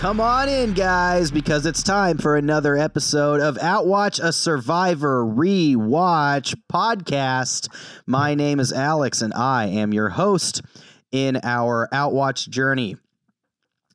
Come on in, guys, because it's time for another episode of Outwatch, a Survivor Rewatch podcast. My name is Alex, and I am your host in our Outwatch journey.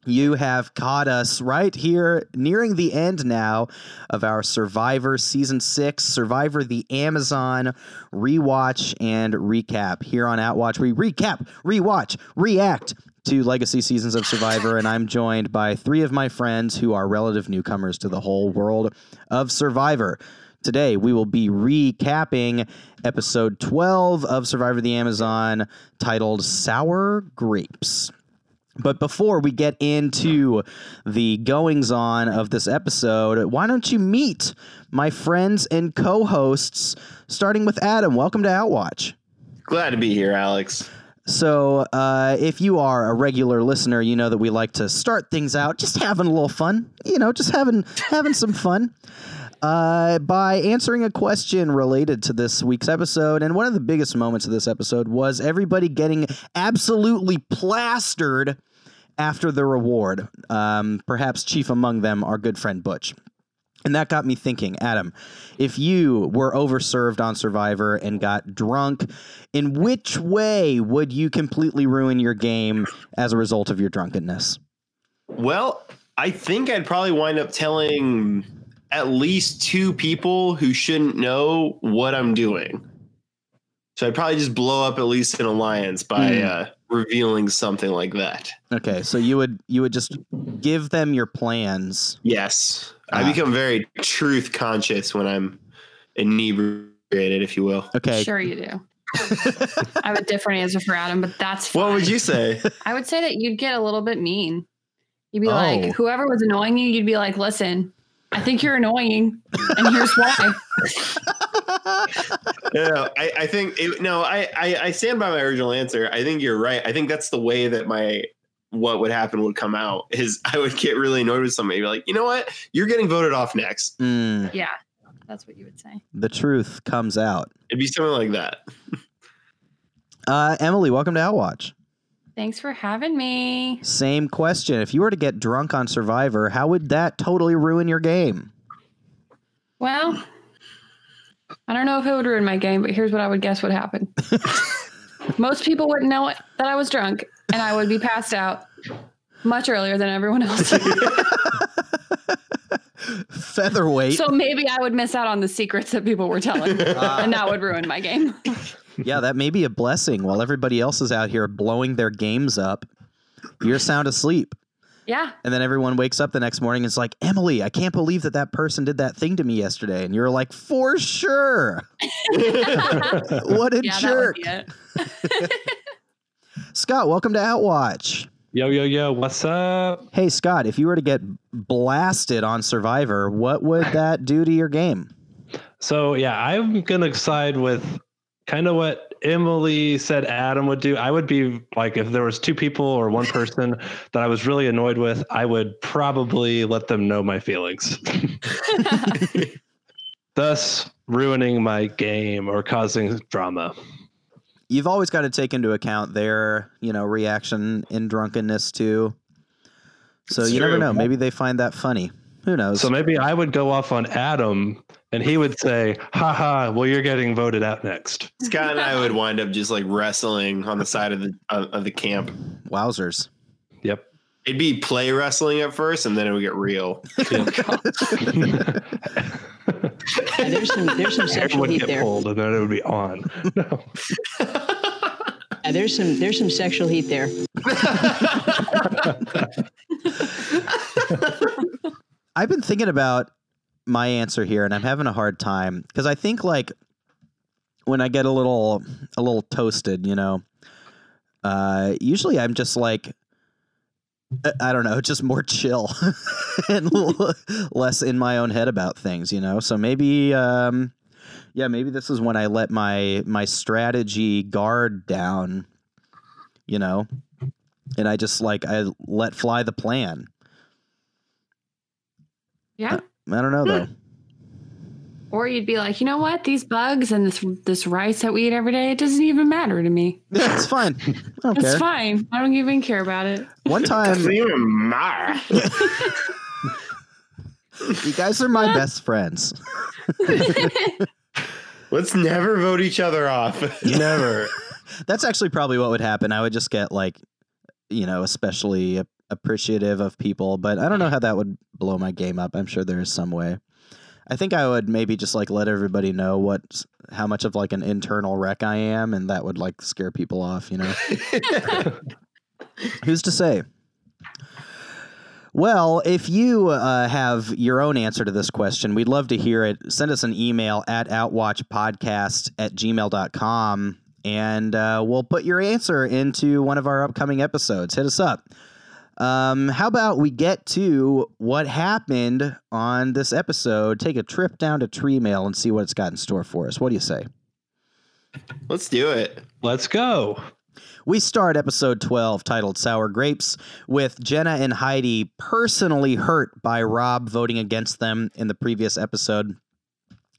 You have caught us right here, nearing the end now of our Survivor Season 6, Survivor the Amazon rewatch and recap. Here on Outwatch, we recap, rewatch, react to legacy seasons of Survivor, and I'm joined by three of my friends who are relative newcomers to the whole world of Survivor. Today, we will be recapping episode 12 of Survivor the Amazon, titled Sour Grapes. But before we get into the goings-on of this episode, why don't you meet my friends and co-hosts, starting with Adam. Welcome to Outwatch. Glad to be here, Alex. So if you are a regular listener, you know that we like to start things out just having a little fun, you know, just having some fun. By answering a question related to this week's episode. And one of the biggest moments of this episode was everybody getting absolutely plastered after the reward. Perhaps chief among them, our good friend Butch. And that got me thinking, Adam, if you were overserved on Survivor and got drunk, in which way would you completely ruin your game as a result of your drunkenness? Well, I think I'd probably wind up telling at least two people who shouldn't know what I'm doing. So I'd probably just blow up at least an alliance by revealing something like that. Okay, so you would just give them your plans. Yes. I become very truth conscious when I'm inebriated, if you will. Okay. Sure you do. I have a different answer for Adam, but that's fine. What would you say? I would say that you'd get a little bit mean. You'd be like, whoever was annoying you, you'd be like, listen, I think you're annoying, and here's why. I stand by my original answer. I think you're right. I think that's the way that what would happen would come out is I would get really annoyed with somebody. I'd be like, you know what? You're getting voted off next. Mm. Yeah, that's what you would say. The truth comes out. It'd be something like that. Emily, welcome to Outwatch. Thanks for having me. Same question. If you were to get drunk on Survivor, how would that totally ruin your game? Well, I don't know if it would ruin my game, but here's what I would guess would happen. Most people wouldn't know that I was drunk, and I would be passed out much earlier than everyone else. Featherweight. So maybe I would miss out on the secrets that people were telling, and that would ruin my game. Yeah, that may be a blessing. While everybody else is out here blowing their games up, you're sound asleep. Yeah. And then everyone wakes up the next morning and is like, Emily, I can't believe that person did that thing to me yesterday. And you're like, for sure. What a jerk. Scott, welcome to Outwatch. Yo, yo, yo. What's up? Hey, Scott, if you were to get blasted on Survivor, what would that do to your game? So, yeah, I'm going to side with kind of what Emily said Adam would do. I would be like, if there was two people or one person that I was really annoyed with, I would probably let them know my feelings. Thus ruining my game or causing drama. You've always got to take into account their, reaction in drunkenness too. So it's never know. Maybe they find that funny. Who knows? So maybe I would go off on Adam and he would say, haha, well, you're getting voted out next. Scott and I would wind up just like wrestling on the side of the camp. Wowzers. Yep. It'd be play wrestling at first and then it would get real. Yeah, there's some sexual heat there. Pulled and then it would be on. No. Yeah, there's some sexual heat there. I've been thinking about my answer here, and I'm having a hard time because I think like when I get a little toasted, usually I'm just like, I don't know, just more chill and less in my own head about things, So maybe, maybe this is when I let my strategy guard down, and I just like I let fly the plan. Yeah. I don't know, though. Or you'd be like, you know what? These bugs and this rice that we eat every day, it doesn't even matter to me. It's fine. It's fine. I don't even care about it. One time. It doesn't even matter. You guys are my best friends. Let's never vote each other off. Never. That's actually probably what would happen. I would just get like, you know, especially appreciative of people, but I don't know how that would blow my game up. I'm sure there is some way. I think I would maybe just like let everybody know how much of like an internal wreck I am, and that would like scare people off, you know. Who's to say? Well, if you have your own answer to this question, we'd love to hear it. Send us an email at outwatchpodcast@gmail.com, and we'll put your answer into one of our upcoming episodes. Hit us up. How about we get to what happened on this episode? Take a trip down to Tree Mail and see what it's got in store for us. What do you say? Let's do it. Let's go. We start episode 12, titled Sour Grapes, with Jenna and Heidi personally hurt by Rob voting against them in the previous episode.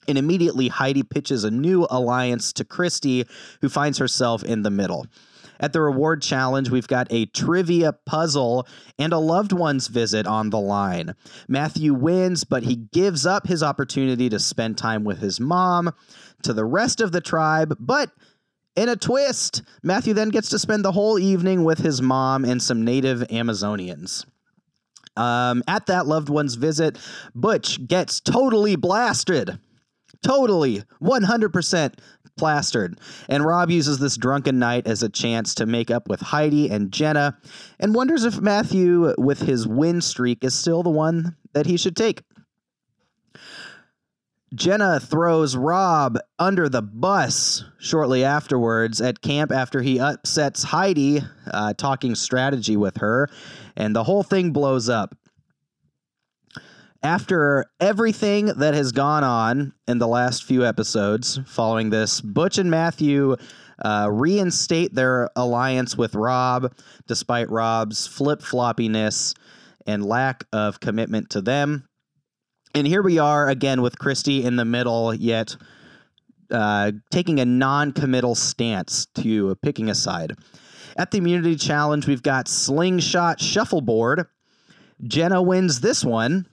And immediately, Heidi pitches a new alliance to Christy, who finds herself in the middle. At the reward challenge, we've got a trivia puzzle and a loved one's visit on the line. Matthew wins, but he gives up his opportunity to spend time with his mom to the rest of the tribe, but... in a twist, Matthew then gets to spend the whole evening with his mom and some native Amazonians. At that loved one's visit, Butch gets totally blasted. Totally, 100% plastered. And Rob uses this drunken night as a chance to make up with Heidi and Jenna, and wonders if Matthew, with his win streak, is still the one that he should take. Jenna throws Rob under the bus shortly afterwards at camp after he upsets Heidi, talking strategy with her, and the whole thing blows up. After everything that has gone on in the last few episodes following this, Butch and Matthew reinstate their alliance with Rob, despite Rob's flip-floppiness and lack of commitment to them. And here we are again with Christy in the middle, yet taking a non-committal stance to picking a side. At the immunity challenge, we've got Slingshot Shuffleboard. Jenna wins this one.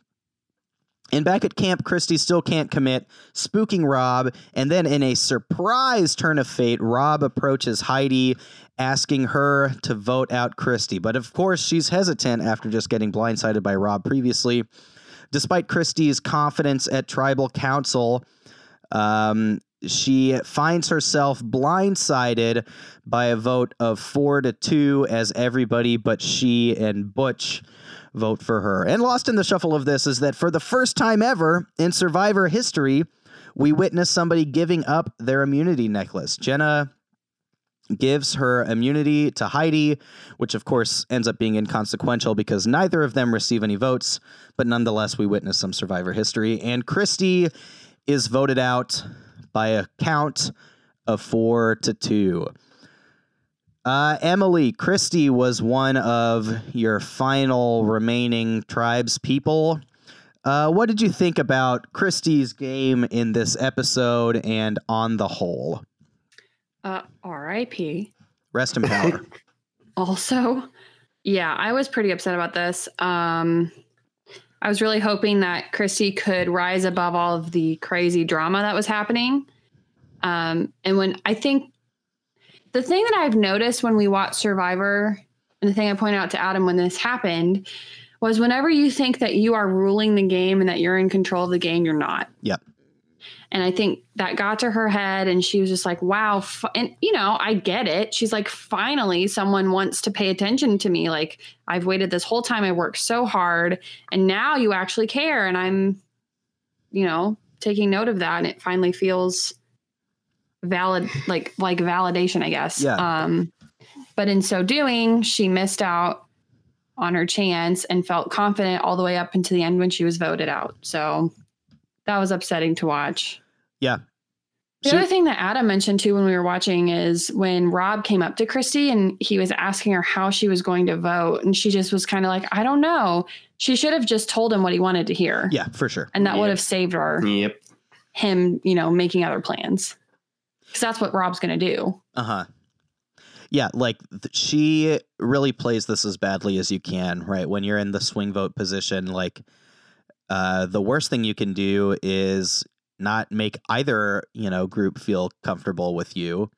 And back at camp, Christy still can't commit, spooking Rob. And then in a surprise turn of fate, Rob approaches Heidi, asking her to vote out Christy. But of course, she's hesitant after just getting blindsided by Rob previously. Despite Christy's confidence at tribal council, she finds herself blindsided by a vote of 4-2 as everybody but she and Butch vote for her. And lost in the shuffle of this is that for the first time ever in Survivor history, we witness somebody giving up their immunity necklace. Jenna gives her immunity to Heidi, which of course ends up being inconsequential because neither of them receive any votes, but nonetheless we witness some Survivor history, and Christy is voted out by a count of 4-2. Emily, Christy was one of your final remaining tribes people. What did you think about Christy's game in this episode and on the whole? R.I.P. Rest in power. Also, yeah, I was pretty upset about this. I was really hoping that Christy could rise above all of the crazy drama that was happening. And when I think the thing that I've noticed when we watch Survivor, and the thing I pointed out to Adam when this happened, was whenever you think that you are ruling the game and that you're in control of the game, you're not. Yep. And I think that got to her head and she was just like, wow. And, you know, I get it. She's like, finally, someone wants to pay attention to me. Like, I've waited this whole time. I worked so hard and now you actually care. And I'm, you know, taking note of that. And it finally feels valid, like validation, I guess. Yeah. But in so doing, she missed out on her chance and felt confident all the way up until the end when she was voted out. So that was upsetting to watch. Yeah. The other thing that Adam mentioned too when we were watching is when Rob came up to Christy and he was asking her how she was going to vote. And she just was kind of like, I don't know. She should have just told him what he wanted to hear. Yeah, for sure. And that would have saved our him, you know, making other plans. Because that's what Rob's going to do. Uh-huh. Yeah, like she really plays this as badly as you can, right? When you're in the swing vote position, like the worst thing you can do is not make either, you know, group feel comfortable with you,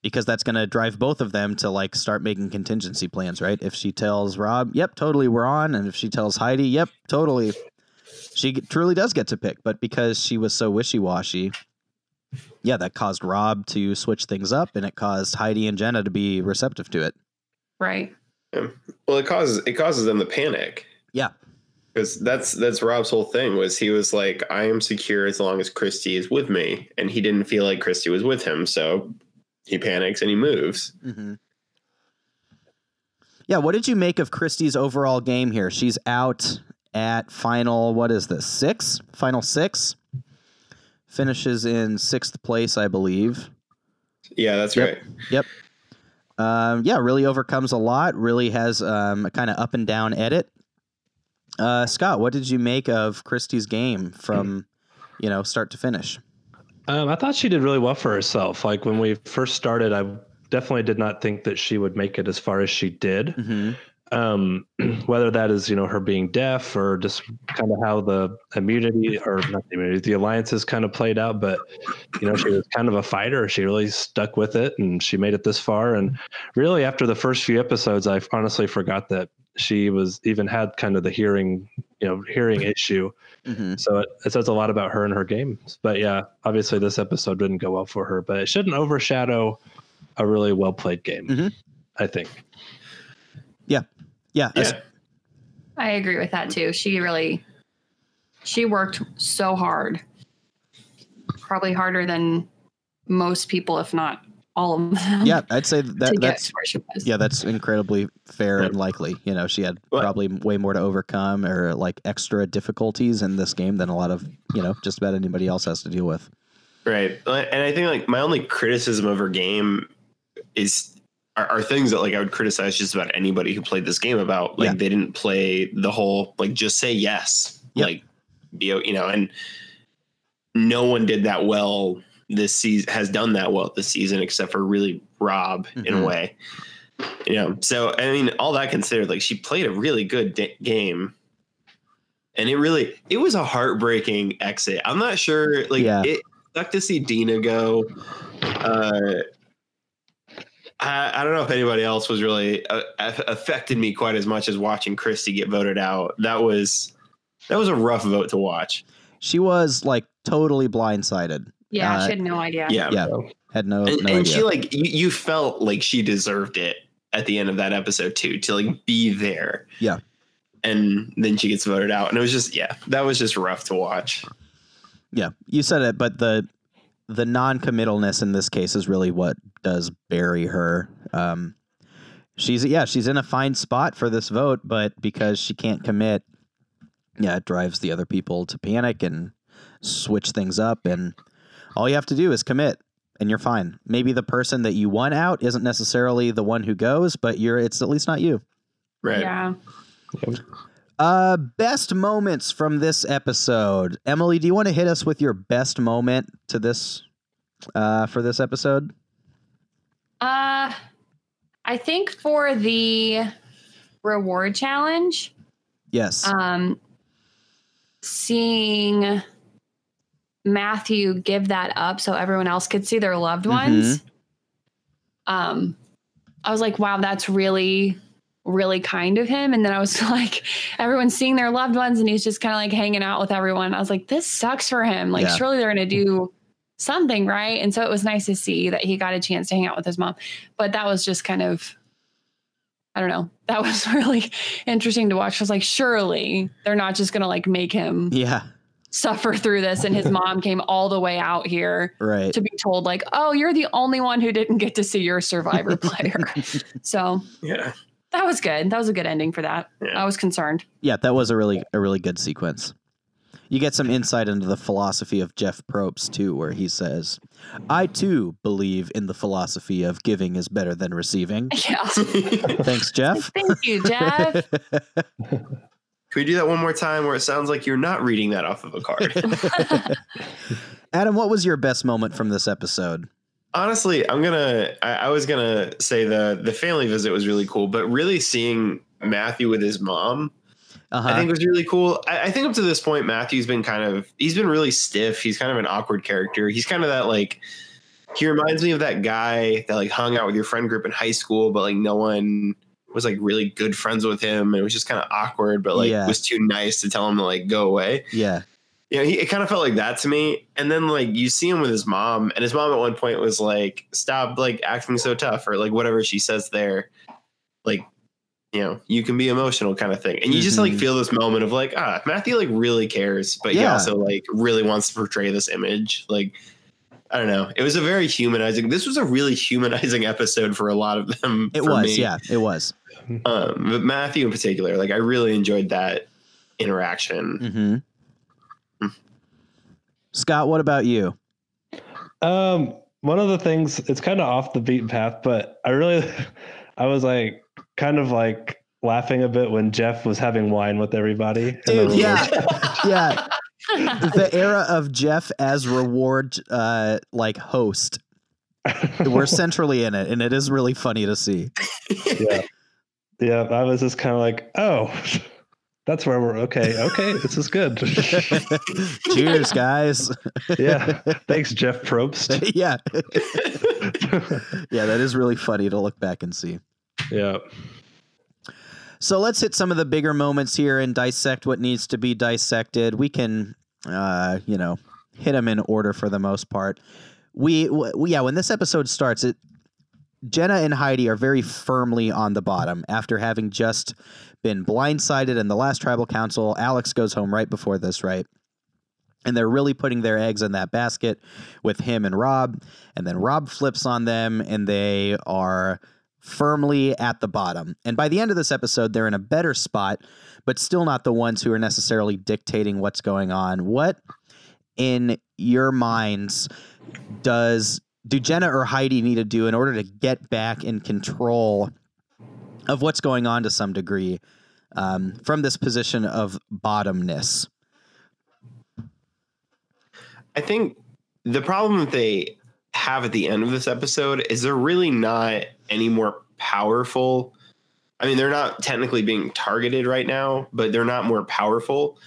because that's going to drive both of them to like start making contingency plans, right? If she tells Rob, yep, totally, we're on. And if she tells Heidi, yep, totally. She truly does get to pick. But because she was so wishy-washy, yeah, that caused Rob to switch things up, and it caused Heidi and Jenna to be receptive to it. Right. Yeah. Well, it causes them to panic. Yeah. Because that's Rob's whole thing was he was like, I am secure as long as Christy is with me. And he didn't feel like Christy was with him. So he panics and he moves. Mm-hmm. Yeah. What did you make of Christy's overall game here? She's out at final, what is this, six? Final six? Finishes in sixth place, I believe. Yeah, that's right. Yep. Yeah, really overcomes a lot. Really has a kind of up and down edit. Scott, what did you make of Christy's game from, you know, start to finish? I thought she did really well for herself. Like when we first started, I definitely did not think that she would make it as far as she did. Mm-hmm. Whether that is, you know, her being deaf or just kind of how the immunity or not the immunity, the alliances kind of played out, but you know, she was kind of a fighter. She really stuck with it and she made it this far. And really after the first few episodes, I honestly forgot that she was even had kind of the hearing issue. Mm-hmm. So it says a lot about her and her games, but yeah, obviously this episode didn't go well for her, but it shouldn't overshadow a really well played game. Mm-hmm. I think. Yeah. I agree with that too. She worked so hard, probably harder than most people, if not all of them. Yeah, I'd say that's where she was. Yeah, that's incredibly fair and likely. You know, she had probably way more to overcome or like extra difficulties in this game than a lot of, you know, just about anybody else has to deal with. Right. And I think like my only criticism of her game are things that like I would criticize just about anybody who played this game about. Like they didn't play the whole like just say yes. Yep. Like you know, and no one did that well this season, has done that well this season except for really Rob in a way. You know, so I mean all that considered, like she played a really good game. And it was a heartbreaking exit. I'm not sure it sucked to see Dina go. I don't know if anybody else was really affected me quite as much as watching Christy get voted out. That was a rough vote to watch. She was like totally blindsided. Yeah, she had no idea. Yeah, had no idea. And she like you felt like she deserved it at the end of that episode too, to like be there. Yeah, and then she gets voted out, and it was just that was just rough to watch. Yeah, you said it, but the non-committalness in this case is really what does bury her. She's in a fine spot for this vote, but because she can't commit, it drives the other people to panic and switch things up. And all you have to do is commit and you're fine. Maybe the person that you want out isn't necessarily the one who goes, but it's at least not you. Right. Yeah. Best moments from this episode. Emily, do you want to hit us with your best moment to this for this episode? I think for the reward challenge. Yes. Seeing Matthew give that up so everyone else could see their loved ones. Mm-hmm. I was like, wow, that's really, really kind of him. And then I was like, everyone's seeing their loved ones and he's just kind of like hanging out with everyone. I was like, this sucks for him. Like, surely they're going to do something, right? And so it was nice to see that he got a chance to hang out with his mom. But that was just kind of, I don't know. That was really interesting to watch. I was like, surely they're not just going to like make him suffer through this. And his mom came all the way out here to be told like, oh, you're the only one who didn't get to see your Survivor player. So yeah. That was good. That was a good ending for that. Yeah. I was concerned. Yeah, that was a really good sequence. You get some insight into the philosophy of Jeff Probst, too, where he says, I, too, believe in the philosophy of giving is better than receiving. Yeah. Thanks, Jeff. Thank you, Jeff. Can we do that one more time where it sounds like you're not reading that off of a card? Adam, what was your best moment from this episode? Honestly, I was gonna say the family visit was really cool, but really seeing Matthew with his mom, I think was really cool. I think up to this point, Matthew's been he's been really stiff. He's kind of an awkward character. He's kind of that, like, he reminds me of that guy that, like, hung out with your friend group in high school, but, like, no one was, like, really good friends with him. And it was just kind of awkward, but, like, was too nice to tell him to, like, go away. Yeah. You know, it kind of felt like that to me. And then, like, you see him with his mom, and his mom at one point was like, stop, like, acting so tough, or, like, whatever she says there, like, you know, you can be emotional kind of thing. And you just, like, feel this moment of, like, Matthew, like, really cares, but he also, like, really wants to portray this image. Like, I don't know. It was a very humanizing. This was a really humanizing episode for a lot of them. It was, me. Yeah, it was. But Matthew in particular, like, I really enjoyed that interaction. Mm-hmm. Scott, what about you? One of the things, it's kind of off the beaten path, but I was like, kind of like laughing a bit when Jeff was having wine with everybody. Dude, yeah. Yeah. The era of Jeff as reward, like, host. We're centrally in it, and it is really funny to see. Yeah. Yeah. I was just kind of like, oh, that's where we're okay. This is good. Cheers, guys. Yeah. Thanks, Jeff Probst. Yeah. Yeah, that is really funny to look back and see. Yeah. So let's hit some of the bigger moments here and dissect what needs to be dissected. We can, you know, hit them in order for the most part. When this episode starts, Jenna and Heidi are very firmly on the bottom after having just been blindsided in the last tribal council. Alex goes home right before this, right? And they're really putting their eggs in that basket with him and Rob. And then Rob flips on them, and they are firmly at the bottom. And by the end of this episode, they're in a better spot, but still not the ones who are necessarily dictating what's going on. What, in your minds, do Jenna or Heidi need to do in order to get back in control of what's going on to some degree, from this position of bottomness? I think the problem that they have at the end of this episode is they're really not any more powerful. I mean, they're not technically being targeted right now, but they're not more powerful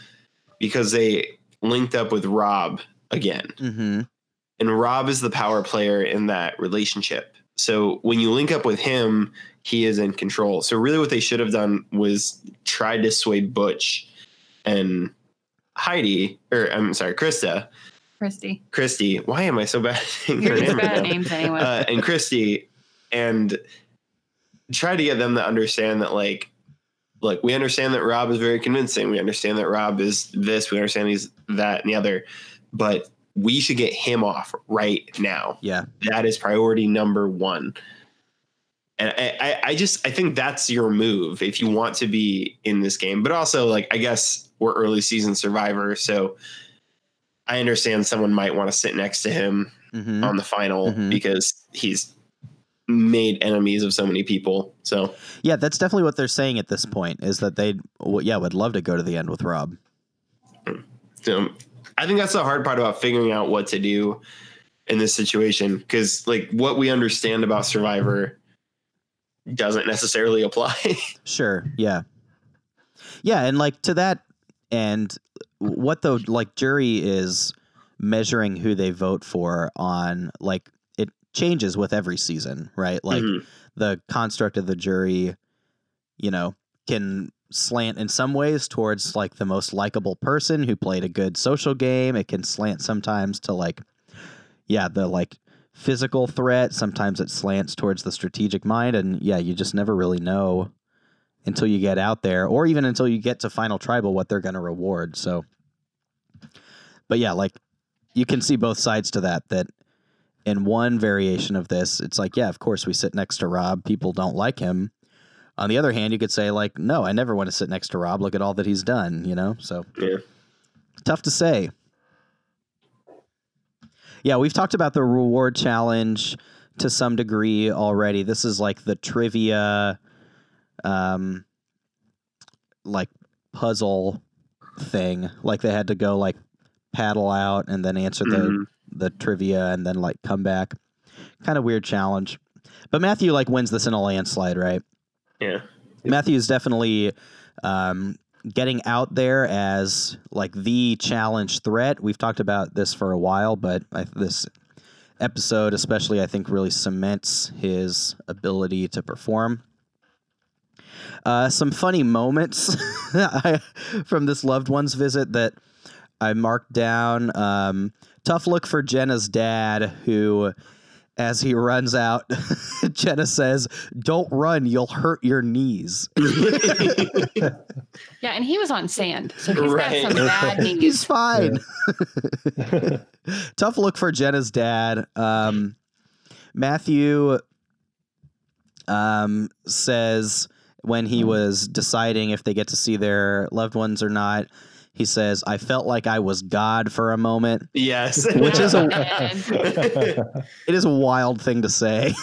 because they linked up with Rob again. Mm-hmm. And Rob is the power player in that relationship. So when you link up with him, he is in control. So really what they should have done was tried to sway Butch and Heidi, or I'm sorry, Christy. Why am I so bad? You're just bad at names anyway. And Christy, and try to get them to understand that, like, look, we understand that Rob is very convincing. We understand that Rob is this. We understand he's that and the other. But we should get him off right now. Yeah. That is priority number one. And I think that's your move if you want to be in this game. But also, like, I guess we're early season Survivor, so I understand someone might want to sit next to him on the final because he's made enemies of so many people. So yeah, that's definitely what they're saying at this point, is that they would love to go to the end with Rob. So I think that's the hard part about figuring out what to do in this situation, because, like, what we understand about Survivor doesn't necessarily apply. Sure. Yeah. Yeah. And, like, to that end, what the, like, jury is measuring who they vote for on, like, it changes with every season, right? Like the construct of the jury, you know, can slant in some ways towards, like, the most likable person who played a good social game. It can slant sometimes to, like, the, like, physical threat. Sometimes it slants towards the strategic mind, and you just never really know until you get out there, or even until you get to final tribal, what they're going to reward. So, but yeah, like, you can see both sides to that in one variation of this, it's like, yeah, of course we sit next to Rob, people don't like him. On the other hand, you could say, like, no, I never want to sit next to Rob, look at all that he's done, you know? So yeah. Tough to say. Yeah, we've talked about the reward challenge to some degree already. This is, like, the trivia, like, puzzle thing. Like they had to go like paddle out and then answer the trivia and then like come back. Kind of weird challenge. But Matthew like wins this in a landslide, right? Yeah. Matthew's definitely getting out there as like the challenge threat. We've talked about this for a while, but this episode especially, I think, really cements his ability to perform. Some funny moments from this loved one's visit that I marked down. Tough look for Jenna's dad, who, as he runs out, Jenna says, "Don't run, you'll hurt your knees." Yeah, and he was on sand, so he's got some bad knees. He's fine. Yeah. Tough look for Jenna's dad. Matthew says, when he was deciding if they get to see their loved ones or not, he says, "I felt like I was God for a moment." Yes. Which is it is a wild thing to say.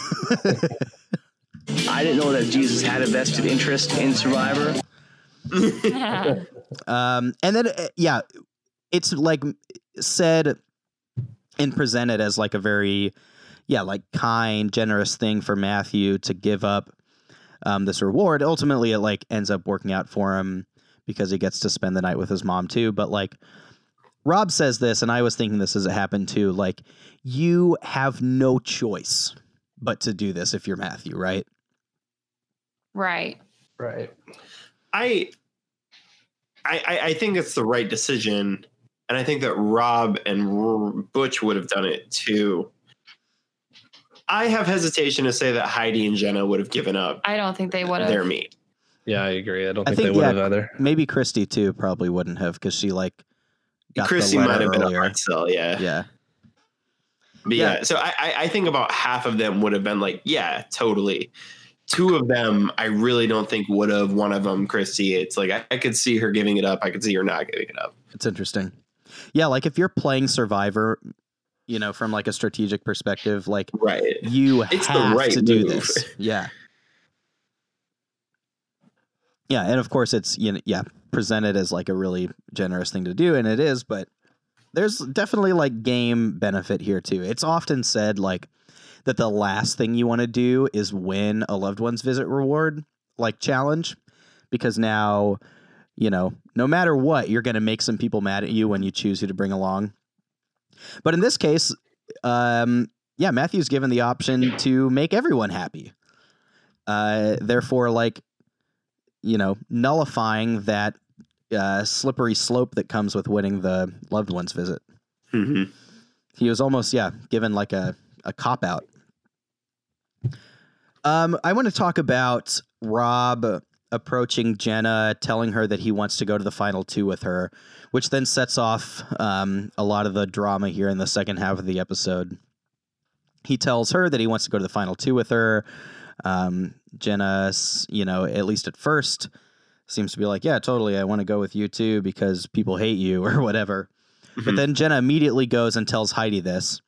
I didn't know that Jesus had a vested interest in Survivor. And then, yeah, it's like said and presented as like a very, yeah, like kind, generous thing for Matthew to give up this reward. Ultimately, it like ends up working out for him, because he gets to spend the night with his mom too. But like Rob says this, and I was thinking this as it happened too, like, you have no choice but to do this if you're Matthew, right? Right. Right. I think it's the right decision. And I think that Rob and Butch would have done it too. I have hesitation to say that Heidi and Jenna would have given up. I don't think they would have. Their meat. Yeah, I agree. I don't think they would have either. Maybe Christy too probably wouldn't have, because she like got Christy the letter might have been earlier. A hard sell, yeah. Yeah. But yeah, so I think about half of them would have been like, yeah, totally. Two of them I really don't think would have. One of them, Christy, it's like I could see her giving it up, I could see her not giving it up. It's interesting. Yeah, like if you're playing Survivor, you know, from like a strategic perspective, like you have to do this. Yeah. Yeah, and of course it's, you know, yeah, presented as like a really generous thing to do, and it is, but there's definitely like game benefit here too. It's often said like that the last thing you want to do is win a loved one's visit reward, like challenge, because now, you know, no matter what, you're going to make some people mad at you when you choose who to bring along. But in this case, yeah, Matthew's given the option to make everyone happy. Therefore, like, you know, nullifying that slippery slope that comes with winning the loved one's visit. Mm-hmm. He was almost, yeah, given like a cop out. I want to talk about Rob approaching Jenna, telling her that he wants to go to the final two with her, which then sets off a lot of the drama here in the second half of the episode. He tells her that he wants to go to the final two with her. Jenna, you know, at least at first, seems to be like, yeah, totally, I want to go with you too because people hate you or whatever. Mm-hmm. But then Jenna immediately goes and tells Heidi this,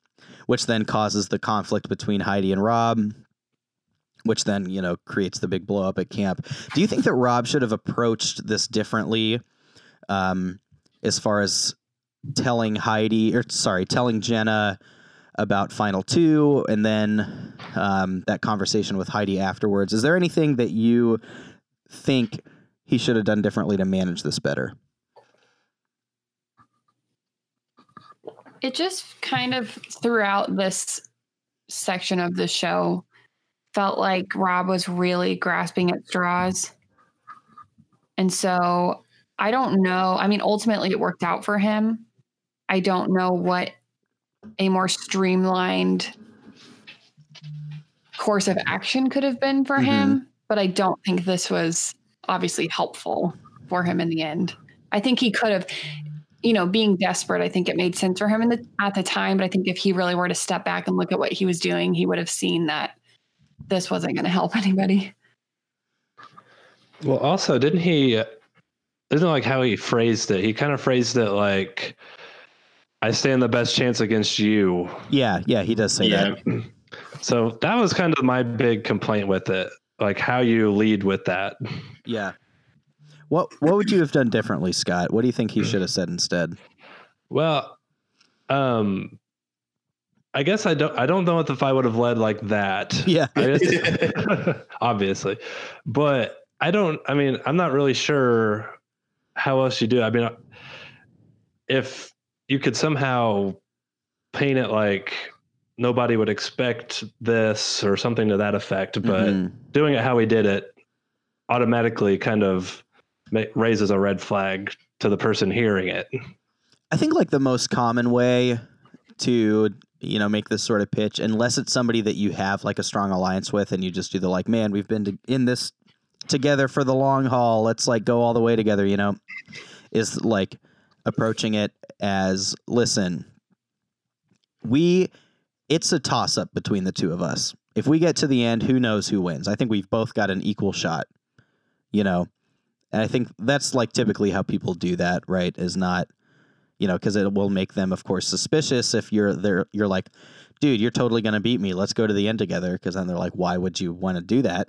which then causes the conflict between Heidi and Rob, which then, you know, creates the big blow up at camp. Do you think that Rob should have approached this differently, as far as telling telling Jenna about Final Two, and then that conversation with Heidi afterwards? Is there anything that you think he should have done differently to manage this better? It just kind of throughout this section of the show felt like Rob was really grasping at straws. And so I don't know. I mean, ultimately it worked out for him. I don't know what a more streamlined course of action could have been for him, but I don't think this was obviously helpful for him in the end. I think he could have, you know, being desperate, I think it made sense for him at the time, but I think if he really were to step back and look at what he was doing, he would have seen that this wasn't going to help anybody. Well, also, isn't like how he phrased it. He kind of phrased it like, I stand the best chance against you. Yeah, he does say that. So that was kind of my big complaint with it, like how you lead with that. Yeah. What would you have done differently, Scott? What do you think he should have said instead? Well, I guess I don't know if I would have led like that. Yeah. Obviously. But I'm not really sure how else you do. I mean, if you could somehow paint it like nobody would expect this or something to that effect, but doing it how he did it automatically kind of raises a red flag to the person hearing it. I think like the most common way to make this sort of pitch, unless it's somebody that you have like a strong alliance with and you just do the like, man, we've been in this together for the long haul. Let's like go all the way together, is like approaching it as, listen, it's a toss up between the two of us. If we get to the end, who knows who wins? I think we've both got an equal shot, and I think that's like typically how people do that. Right. Is not, because it will make them, of course, suspicious if you're there. You're like, dude, you're totally going to beat me. Let's go to the end together. Because then they're like, why would you want to do that?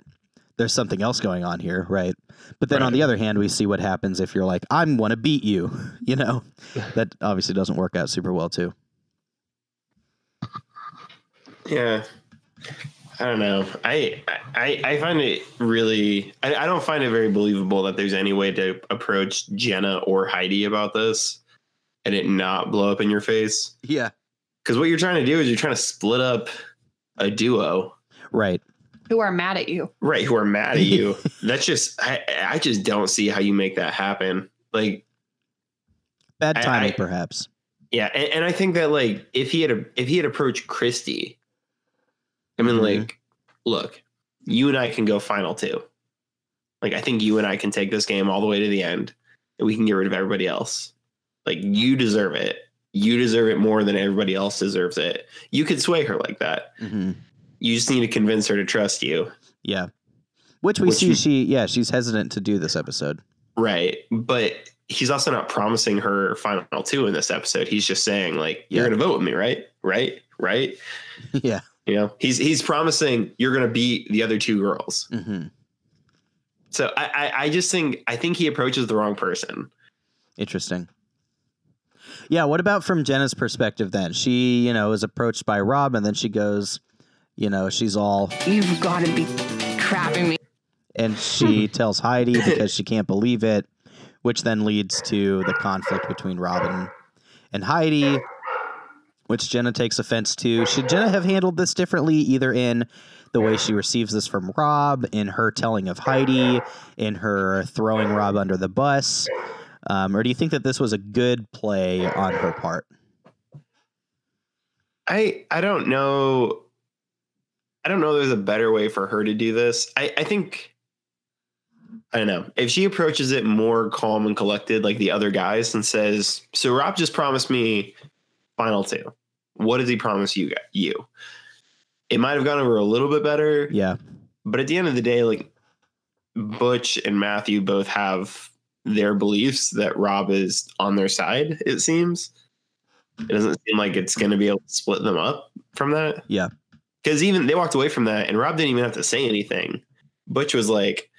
There's something else going on here. Right. But then on the other hand, we see what happens if you're like, I want to beat you. That obviously doesn't work out super well, too. Yeah. I don't know. I find it really... I don't find it very believable that there's any way to approach Jenna or Heidi about this and it not blow up in your face. Yeah. Because what you're trying to do is you're trying to split up a duo. Right. Who are mad at you. Right, who are mad at you. That's just... I just don't see how you make that happen. Like... Bad timing, perhaps. Yeah, and I think that, like, if he had approached Christy... like, look, you and I can go final two. Like, I think you and I can take this game all the way to the end and we can get rid of everybody else. Like, you deserve it. You deserve it more than everybody else deserves it. You could sway her like that. Mm-hmm. You just need to convince her to trust you. Yeah. She's hesitant to do this episode. Right. But he's also not promising her final two in this episode. He's just saying, like, you're going to vote with me, right? Right? Right? Yeah. He's promising you're going to beat the other two girls. Mm-hmm. So I just think he approaches the wrong person. Interesting. Yeah. What about from Jenna's perspective then? She, is approached by Rob and then she goes, she's all, you've got to be trapping me. And she tells Heidi because she can't believe it, which then leads to the conflict between Rob and Heidi, which Jenna takes offense to. Should Jenna have handled this differently, either in the way she receives this from Rob, in her telling of Heidi, in her throwing Rob under the bus? Or do you think that this was a good play on her part? I don't know. I don't know there's a better way for her to do this. I think, I don't know, if she approaches it more calm and collected like the other guys and says, so Rob just promised me final two. What does he promise you? It might have gone over a little bit better. Yeah. But at the end of the day, like, Butch and Matthew both have their beliefs that Rob is on their side, it seems. It doesn't seem like it's going to be able to split them up from that. Yeah. Because even they walked away from that, and Rob didn't even have to say anything. Butch was like,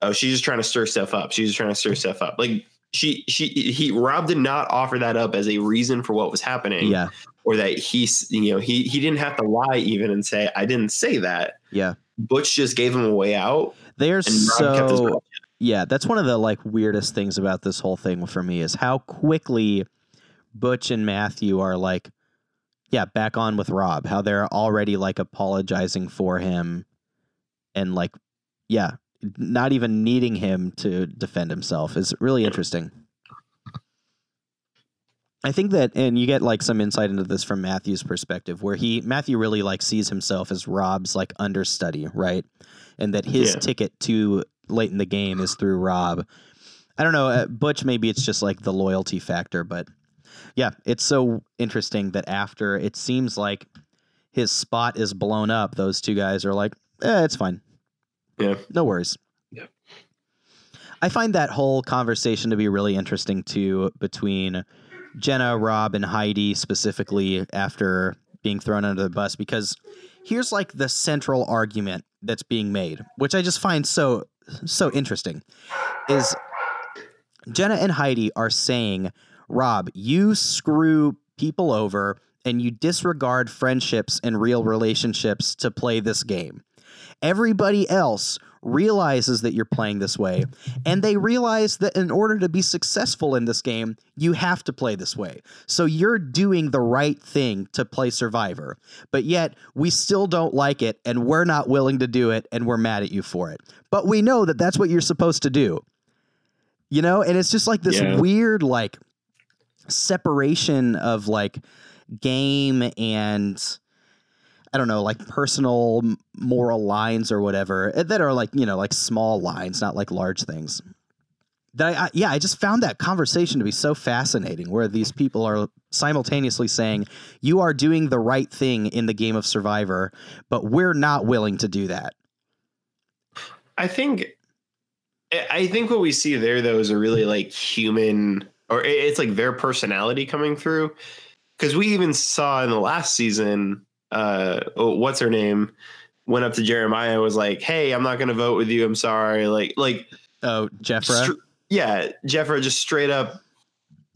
oh, she's just trying to stir stuff up. Like, Rob did not offer that up as a reason for what was happening. Yeah. Or that he didn't have to lie even and say, I didn't say that. Yeah. Butch just gave him a way out. That's one of the like weirdest things about this whole thing for me is how quickly Butch and Matthew are like, back on with Rob, how they're already like apologizing for him and like, not even needing him to defend himself is really interesting. I think that, and you get like some insight into this from Matthew's perspective, where Matthew really like sees himself as Rob's like understudy, right? And that his ticket to late in the game is through Rob. I don't know, Butch, maybe it's just like the loyalty factor, but it's so interesting that after it seems like his spot is blown up, those two guys are like, it's fine. Yeah. No worries. Yeah. I find that whole conversation to be really interesting too, between Jenna, Rob, and Heidi specifically after being thrown under the bus, because here's like the central argument that's being made, which I just find so interesting, is Jenna and Heidi are saying, Rob, you screw people over and you disregard friendships and real relationships to play this game. Everybody else realizes that you're playing this way, and they realize that in order to be successful in this game, you have to play this way. So you're doing the right thing to play Survivor, but yet we still don't like it, and we're not willing to do it, and we're mad at you for it. But we know that that's what you're supposed to do, you know? And it's just like this weird, like, separation of, like, game and... I don't know, like personal moral lines or whatever that are like, you know, like small lines, not like large things. That I just found that conversation to be so fascinating, where these people are simultaneously saying you are doing the right thing in the game of Survivor, but we're not willing to do that. I think what we see there, though, is a really like human, or it's like their personality coming through, because we even saw in the last season. What's her name went up to Jeremiah, was like, hey, I'm not going to vote with you. I'm sorry. Like, oh, Jeffra. Jeffra just straight up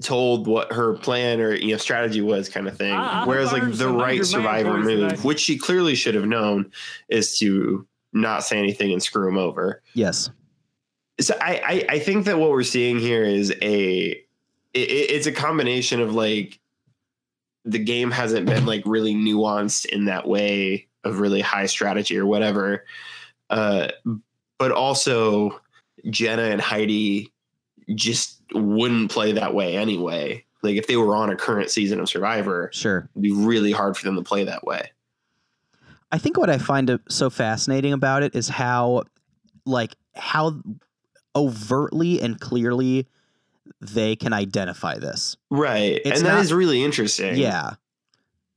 told what her plan or, you know, strategy was, kind of thing. Whereas like the right Survivor move, which she clearly should have known, is to not say anything and screw him over. Yes. So I think that what we're seeing here is it's a combination of like, the game hasn't been like really nuanced in that way of really high strategy or whatever. But also Jenna and Heidi just wouldn't play that way anyway. Like if they were on a current season of Survivor, sure, it'd be really hard for them to play that way. I think what I find so fascinating about it is how overtly and clearly they can identify this. Right. And that is really interesting. Yeah.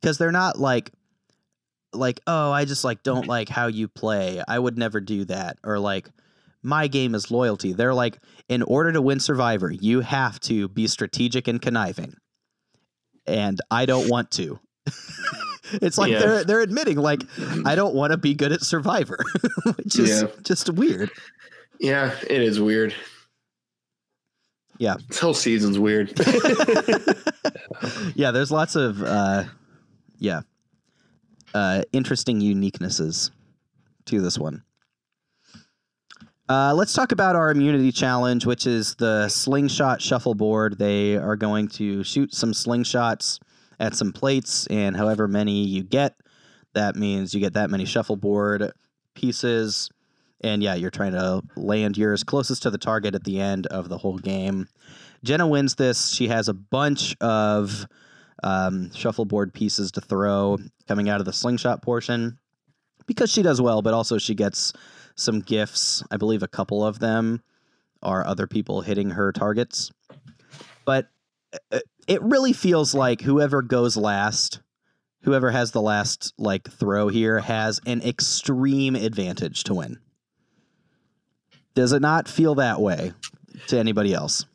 Because they're not like, oh, I just like don't like how you play. I would never do that. Or like, my game is loyalty. They're like, in order to win Survivor, you have to be strategic and conniving. And I don't want to. It's like they're admitting like, I don't want to be good at Survivor, which is just weird. Yeah, it is weird. Yeah. This whole season's weird. Yeah, there's lots of interesting uniquenesses to this one. Let's talk about our immunity challenge, which is the slingshot shuffleboard. They are going to shoot some slingshots at some plates, and however many you get, that means you get that many shuffleboard pieces. And yeah, you're trying to land yours closest to the target at the end of the whole game. Jenna wins this. She has a bunch of shuffleboard pieces to throw coming out of the slingshot portion because she does well, but also she gets some gifts. I believe a couple of them are other people hitting her targets. But it really feels like whoever goes last, whoever has the last like throw here, has an extreme advantage to win. Does it not feel that way to anybody else?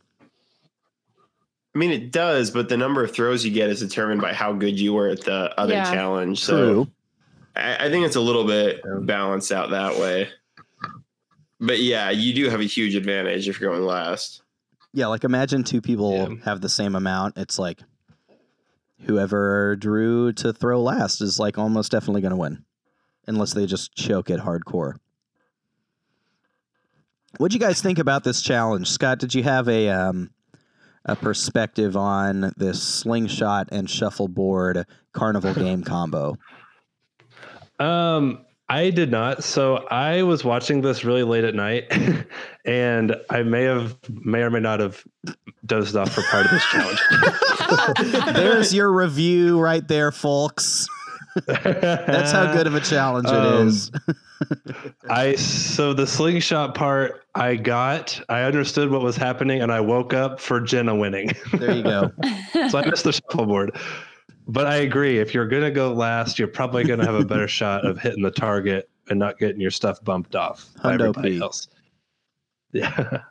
I mean, it does, but the number of throws you get is determined by how good you were at the other challenge. True. So I think it's a little bit balanced out that way. But yeah, you do have a huge advantage if you're going last. Yeah, like imagine two people have the same amount. It's like whoever drew to throw last is like almost definitely going to win. Unless they just choke it hardcore. What'd you guys think about this challenge? Scott, did you have a perspective on this slingshot and shuffleboard carnival game combo? I did not. So I was watching this really late at night, and I may or may not have dozed off for part of this challenge. There's your review right there, folks. That's how good of a challenge it is. So the slingshot part, I understood what was happening, and I woke up for Jenna winning. There you go. So I missed the shuffleboard, but I agree. If you're going to go last, you're probably going to have a better shot of hitting the target and not getting your stuff bumped off by everybody else. Yeah.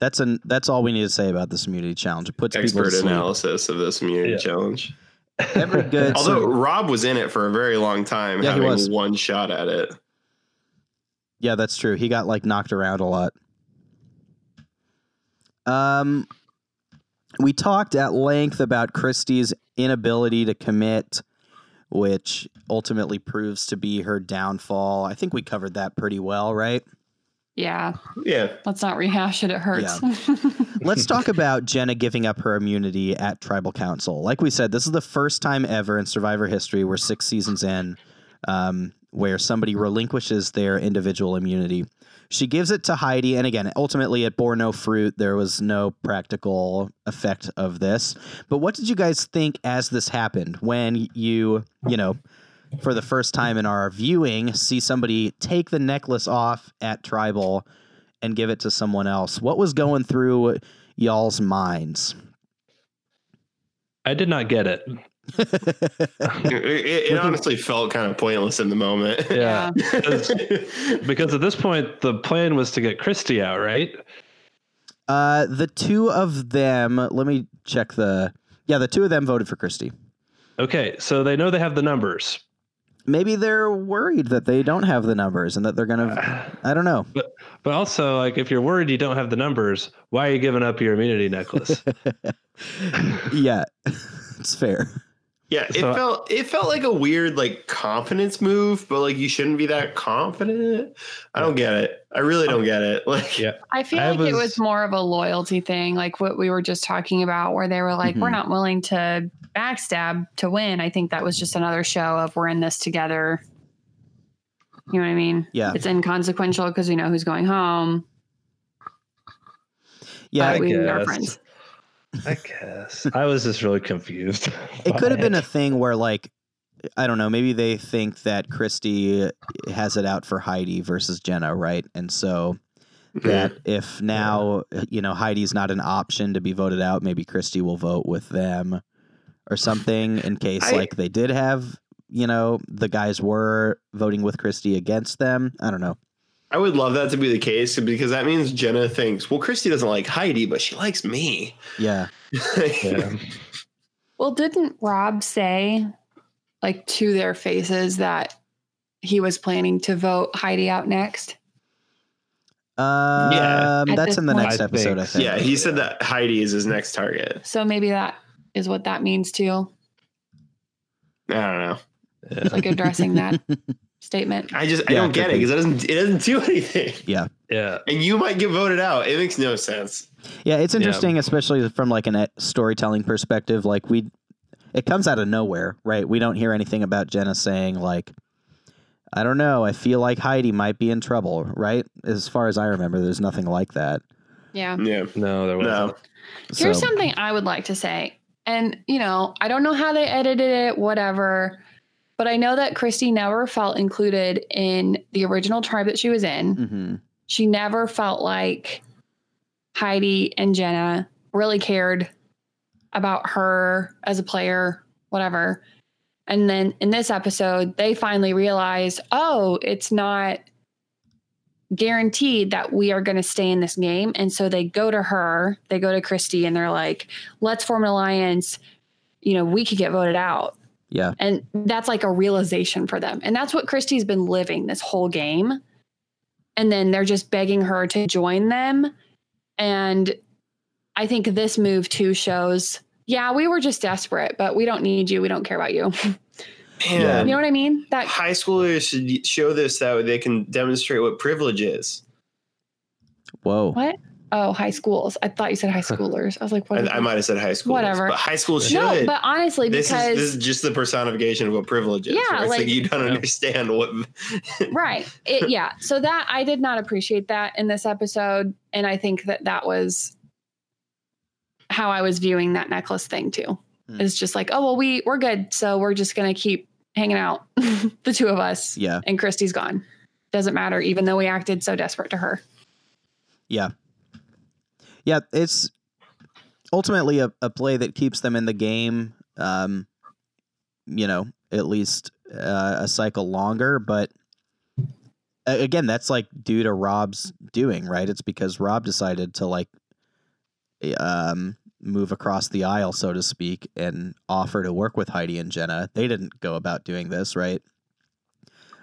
That's all we need to say about this immunity challenge. It puts expert analysis of this immunity challenge. Every good. Although Rob was in it for a very long time, having one shot at it. Yeah, that's true. He got like knocked around a lot. We talked at length about Christy's inability to commit, which ultimately proves to be her downfall. I think we covered that pretty well, right? Yeah. Yeah. Let's not rehash it. It hurts. Yeah. Let's talk about Jenna giving up her immunity at Tribal Council. Like we said, this is the first time ever in Survivor history, we're 6 seasons in, where somebody relinquishes their individual immunity. She gives it to Heidi. And again, ultimately it bore no fruit. There was no practical effect of this. But what did you guys think as this happened when you know, for the first time in our viewing, see somebody take the necklace off at Tribal and give it to someone else? What was going through y'all's minds? I did not get it. It honestly felt kind of pointless in the moment. Yeah. Because at this point, the plan was to get Christy out, right? The two of them, let me check the two of them voted for Christy. Okay, so they know they have the numbers. Maybe they're worried that they don't have the numbers and that they're going to, I don't know. But also, like, if you're worried you don't have the numbers, why are you giving up your immunity necklace? Yeah, it's fair. Yeah, it felt like a weird, like, confidence move, but, like, you shouldn't be that confident. I don't get it. I really don't get it. Like, yeah. I feel like it was more of a loyalty thing, like what we were just talking about, where they were like, mm-hmm. we're not willing to backstab to win. I think that was just another show of we're in this together. You know what I mean? Yeah. It's inconsequential because we know who's going home. Yeah, but we are friends. I guess I was just really confused. It could have been a thing where, like, I don't know, maybe they think that Christy has it out for Heidi versus Jenna, right? And so that if now, you know, Heidi's not an option to be voted out, maybe Christy will vote with them or something in case like they did have, you know, the guys were voting with Christy against them. I don't know. I would love that to be the case, because that means Jenna thinks, well, Christy doesn't like Heidi, but she likes me. Yeah. Yeah. Well, didn't Rob say, like, to their faces that he was planning to vote Heidi out next? Yeah. That's in the next episode, I think. Yeah, he said that Heidi is his next target. So maybe that is what that means, too. I don't know. It's like addressing that. Statement. I don't get it because it doesn't do anything. Yeah. Yeah. And you might get voted out. It makes no sense. Yeah. It's interesting, especially from like a storytelling perspective. Like it comes out of nowhere, right? We don't hear anything about Jenna saying like, I don't know, I feel like Heidi might be in trouble, right? As far as I remember, there's nothing like that. Yeah. Yeah. No, there wasn't. No. Here's something I would like to say. And, you know, I don't know how they edited it, whatever. But I know that Christy never felt included in the original tribe that she was in. Mm-hmm. She never felt like Heidi and Jenna really cared about her as a player, whatever. And then in this episode, they finally realized, oh, it's not guaranteed that we are going to stay in this game. And so they go to her, they go to Christy, and they're like, let's form an alliance. You know, we could get voted out. Yeah. And that's like a realization for them. And that's what Christy's been living this whole game. And then they're just begging her to join them. And I think this move too shows, yeah, we were just desperate, but we don't need you. We don't care about you. Yeah. You know what I mean? That high schoolers should show this, that way they can demonstrate what privilege is. Whoa. What? Oh, high schools. I thought you said high schoolers. I was like, what? I might have said high schoolers. Whatever. But high school should. No, but honestly, this is just the personification of what privilege is. Yeah. It's like you don't understand what. Right. Yeah. So that I did not appreciate that in this episode. And I think that was how I was viewing that necklace thing, too. Mm. It's just like, oh, well, we're good. So we're just going to keep hanging out, the two of us. Yeah. And Christy's gone. Doesn't matter, even though we acted so desperate to her. Yeah. Yeah, it's ultimately a play that keeps them in the game, you know, at least a cycle longer. But again, that's like due to Rob's doing, right? It's because Rob decided to like move across the aisle, so to speak, and offer to work with Heidi and Jenna. They didn't go about doing this, right?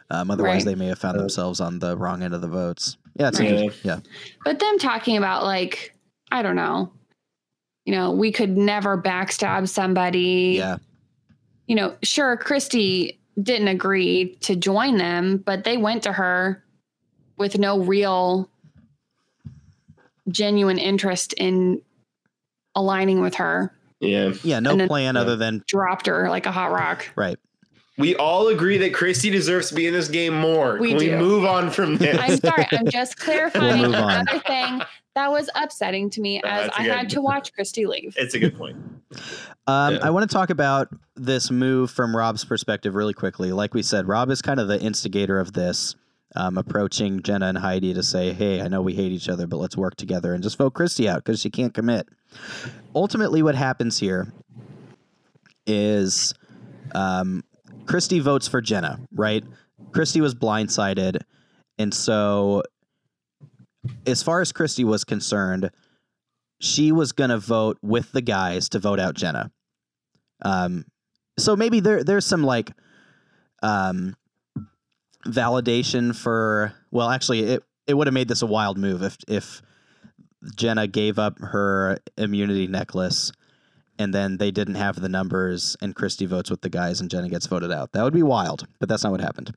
Otherwise, they may have found themselves on the wrong end of the votes. Yeah, it's interesting. Yeah. But them talking about like, I don't know. You know, we could never backstab somebody. Yeah. You know, sure, Christy didn't agree to join them, but they went to her with no real genuine interest in aligning with her. Yeah. Yeah. No plan other than dropped her like a hot rock. Right. We all agree that Christy deserves to be in this game more. Can we move on from this? I'm sorry. I'm just clarifying another thing that was upsetting to me as I had to watch Christy leave. It's a good point. I want to talk about this move from Rob's perspective really quickly. Like we said, Rob is kind of the instigator of this, approaching Jenna and Heidi to say, hey, I know we hate each other, but let's work together and just vote Christy out because she can't commit. Ultimately, what happens here is... Christy votes for Jenna, right? Christy was blindsided. And so as far as Christy was concerned, she was going to vote with the guys to vote out Jenna. So maybe there's some like validation for, well, actually it would have made this a wild move if Jenna gave up her immunity necklace and then they didn't have the numbers and Christy votes with the guys and Jenna gets voted out. That would be wild, but that's not what happened.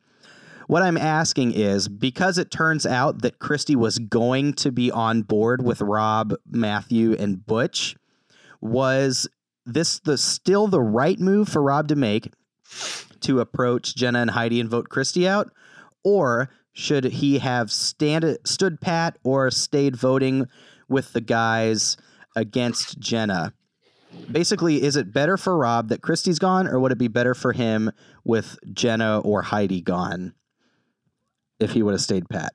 What I'm asking is, because it turns out that Christy was going to be on board with Rob, Matthew, and Butch, was this still the right move for Rob to make, to approach Jenna and Heidi and vote Christy out? Or should he have stood pat or stayed voting with the guys against Jenna? Basically, is it better for Rob that Christy's gone, or would it be better for him with Jenna or Heidi gone if he would have stayed pat?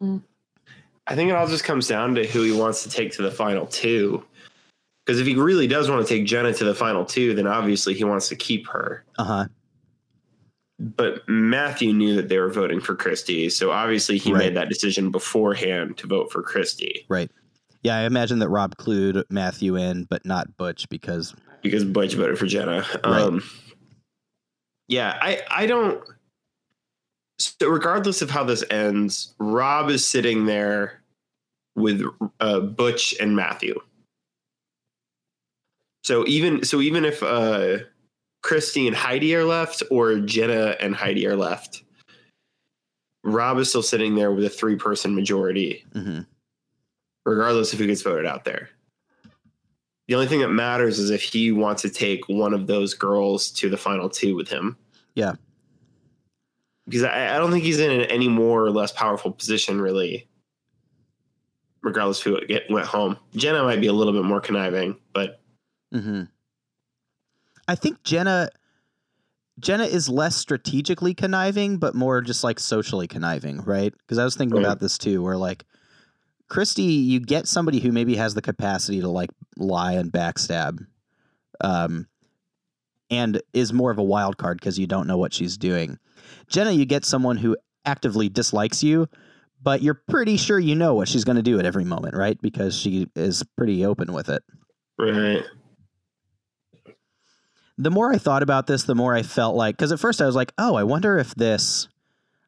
I think it all just comes down to who he wants to take to the final two. Because if he really does want to take Jenna to the final two, then obviously he wants to keep her. Uh-huh. But Matthew knew that they were voting for Christy, so obviously he made that decision beforehand to vote for Christy. Right. Yeah, I imagine that Rob clued Matthew in, but not Butch because Butch voted for Jenna. Right. Yeah, I don't. So regardless of how this ends, Rob is sitting there with Butch and Matthew. So even if Christy and Heidi are left, or Jenna and Heidi are left, Rob is still sitting there with a 3-person majority. Mm-hmm. Regardless of who gets voted out there. The only thing that matters is if he wants to take one of those girls to the final two with him. Yeah. Because I don't think he's in any more or less powerful position, really. Regardless of who went home. Jenna might be a little bit more conniving, but. Mm-hmm. I think Jenna is less strategically conniving, but more just like socially conniving, right? Because I was thinking about this too, where like, Christy, you get somebody who maybe has the capacity to like lie and backstab, and is more of a wild card because you don't know what she's doing. Jenna, you get someone who actively dislikes you, but you're pretty sure you know what she's going to do at every moment, right? Because she is pretty open with it. Right. The more I thought about this, the more I felt like, because at first I was like, oh, I wonder if this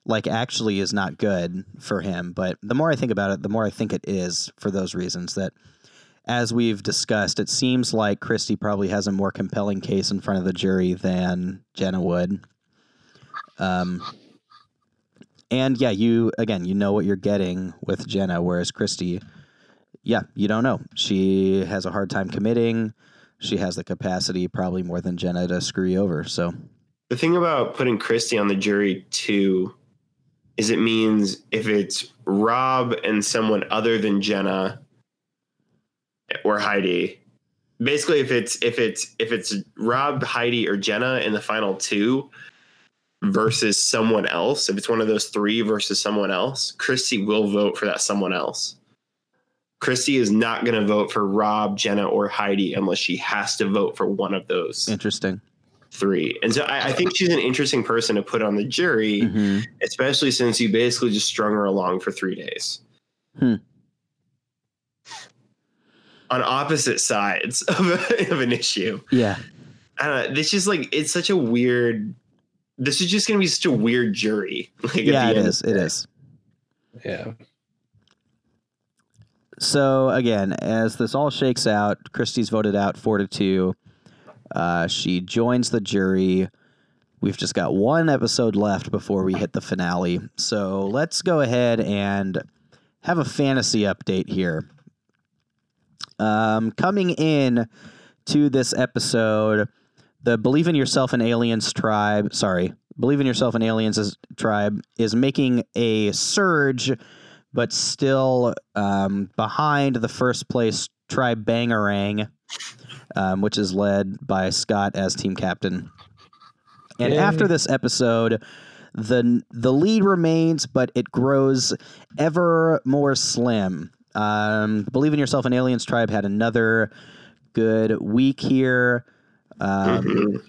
like actually is not good for him. But the more I think about it, the more I think it is, for those reasons that, as we've discussed, it seems like Christy probably has a more compelling case in front of the jury than Jenna would. And yeah, you know what you're getting with Jenna, whereas Christy, you don't know. She has a hard time committing. She has the capacity probably more than Jenna to screw you over. So the thing about putting Christy on the jury too is it means if it's Rob and someone other than Jenna or Heidi, basically if it's Rob, Heidi, or Jenna in the final two versus someone else, if it's one of those three versus someone else, Christy will vote for that someone else. Christy is not going to vote for Rob, Jenna, or Heidi unless she has to vote for one of those. Interesting. Three. And so I think she's an interesting person to put on the jury, mm-hmm. especially since you basically just strung her along for 3 days. Hmm. On opposite sides of an issue. Yeah. I don't know. This is like, it's such a weird, this is just going to be such a weird jury. Like, yeah, it is. It is. Yeah. So, again, as this all shakes out, Christy's voted out 4-2. She joins the jury. We've just got one episode left before we hit the finale. So let's go ahead and have a fantasy update here. Coming in to this episode, the Believe in Yourself and Aliens tribe, Believe in Yourself and Aliens tribe is making a surge, but still behind the first place tribe Bangarang, which is led by Scott as team captain. And after this episode, the lead remains, but it grows ever more slim. Believe in Yourself and Aliens tribe had another good week here.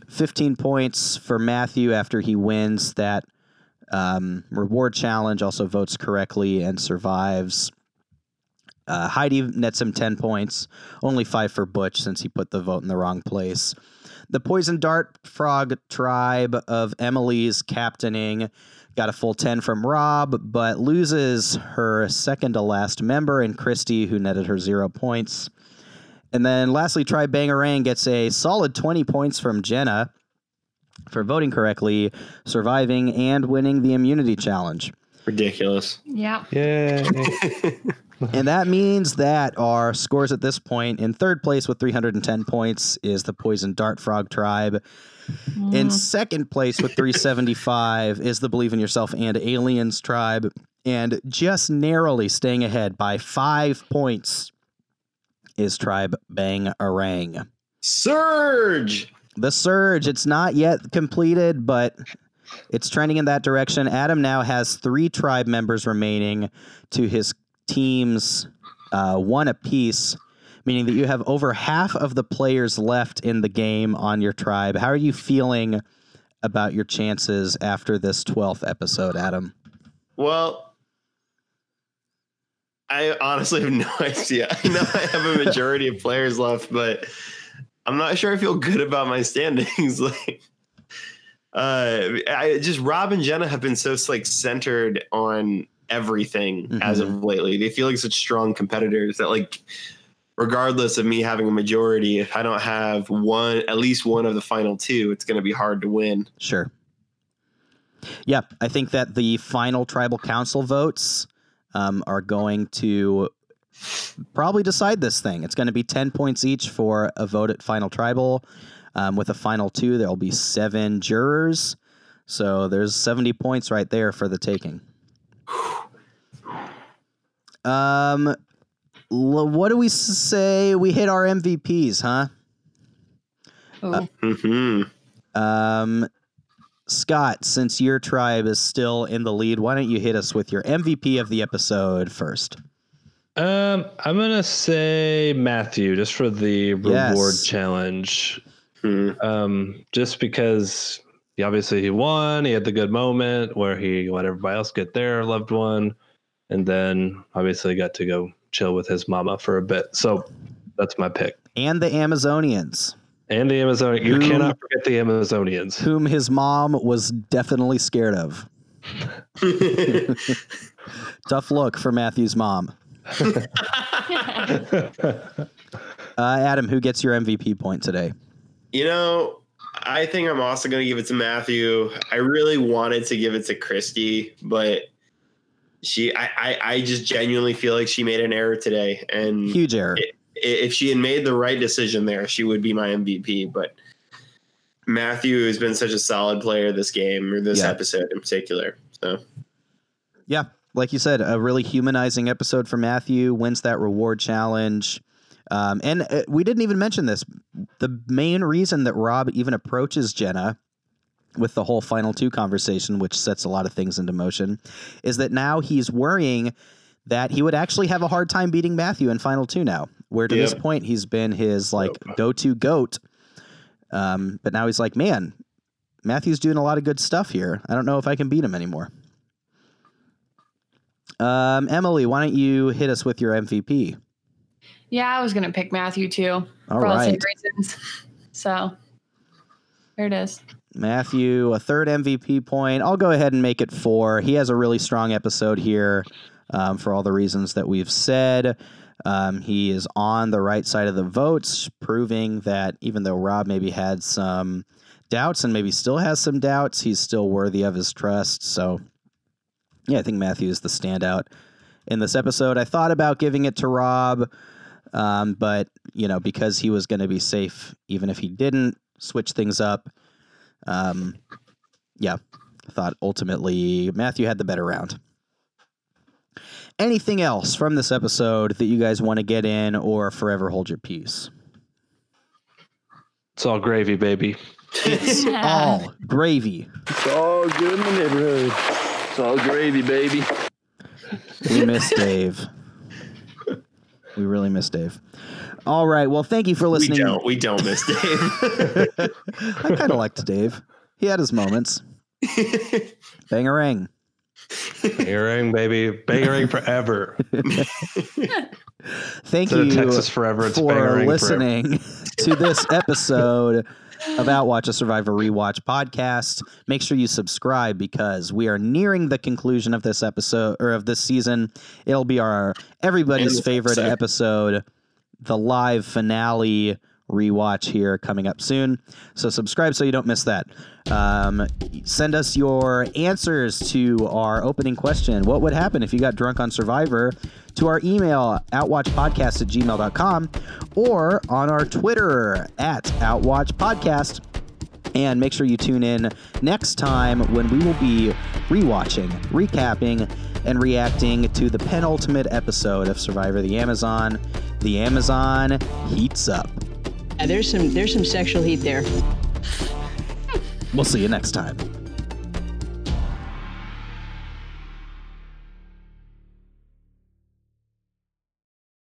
15 points for Matthew after he wins that reward challenge, also votes correctly and survives. Heidi nets him 10 points, only 5 for Butch since he put the vote in the wrong place. The Poison Dart Frog tribe of Emily's captaining got a full 10 from Rob, but loses her second to last member in Christy, who netted her 0 points. And then lastly, Tribe Bangarang gets a solid 20 points from Jenna for voting correctly, surviving, and winning the immunity challenge. Ridiculous. Yeah. Yeah. And that means that our scores at this point, in third place with 310 points is the Poison Dart Frog tribe. Mm. In second place with 375 is the Believe in Yourself and Aliens tribe. And just narrowly staying ahead by 5 points is Tribe Bangarang. Surge! The surge. It's not yet completed, but it's trending in that direction. Adam now has 3 tribe members remaining to his teams, one apiece, meaning that you have over half of the players left in the game on your tribe. How are you feeling about your chances after this 12th episode, Adam? Well, I honestly have no idea. I know I have a majority of players left, but I'm not sure I feel good about my standings. Rob and Jenna have been so centered on everything as of lately. They feel like such strong competitors that regardless of me having a majority, if I don't have at least one of the final two, it's going to be hard to win. Sure. Yeah. I think that the final tribal council votes are going to probably decide this thing. It's going to be 10 points each for a vote at final tribal. With a final two, there'll be 7 jurors. So there's 70 points right there for the taking. What do we say? We hit our MVPs, huh? Scott, since your tribe is still in the lead, why don't you hit us with your MVP of the episode first? I'm going to say Matthew, just for the reward challenge. Just because obviously he won, he had the good moment where he let everybody else get their loved one. And then obviously got to go chill with his mama for a bit. So that's my pick. And the Amazonians. You cannot forget the Amazonians. Whom his mom was definitely scared of. Tough look for Matthew's mom. Adam, who gets your MVP point today? You know, I think I'm also going to give it to Matthew. I really wanted to give it to Christy, but I just genuinely feel like she made an error today, and huge error. If she had made the right decision there, she would be my MVP. But Matthew has been such a solid player this game, or this episode in particular. So, yeah, like you said, a really humanizing episode for Matthew. Wins that reward challenge, and we didn't even mention this. The main reason that Rob even approaches Jenna with the whole final two conversation, which sets a lot of things into motion, is that now he's worrying that he would actually have a hard time beating Matthew in final two now, where to this point he's been his go-to goat. But now he's like, man, Matthew's doing a lot of good stuff here. I don't know if I can beat him anymore. Emily, why don't you hit us with your MVP? Yeah, I was going to pick Matthew too. All right. For all the same reasons. So there it is. Matthew, a third MVP point. I'll go ahead and make it 4. He has a really strong episode here for all the reasons that we've said. He is on the right side of the votes, proving that even though Rob maybe had some doubts and maybe still has some doubts, he's still worthy of his trust. So, yeah, I think Matthew is the standout in this episode. I thought about giving it to Rob, but, you know, because he was going to be safe, even if he didn't switch things up, yeah, I thought ultimately Matthew had the better round. Anything else from this episode that you guys want to get in, or forever hold your peace? It's all gravy, baby. It's all gravy. It's all good in the neighborhood. It's all gravy, baby. We miss Dave. We really miss Dave. All right. Well, thank you for listening. We don't miss Dave. I kind of liked Dave. He had his moments. Bangarang. Bangarang, baby. Bangarang forever. Thank you, Texas forever. It's for listening forever to this episode of Outwatch, a Survivor Rewatch podcast. Make sure you subscribe, because we are nearing the conclusion of this episode, or of this season. It'll be our everybody's favorite episode, the live finale rewatch here coming up soon. So subscribe so you don't miss that. Send us your answers to our opening question, what would happen if you got drunk on Survivor, to our email, outwatchpodcast@gmail.com, or on our Twitter @outwatchpodcast. And make sure you tune in next time when we will be rewatching, recapping, and reacting to the penultimate episode of Survivor the Amazon. The Amazon heats up. There's some sexual heat there. We'll see you next time.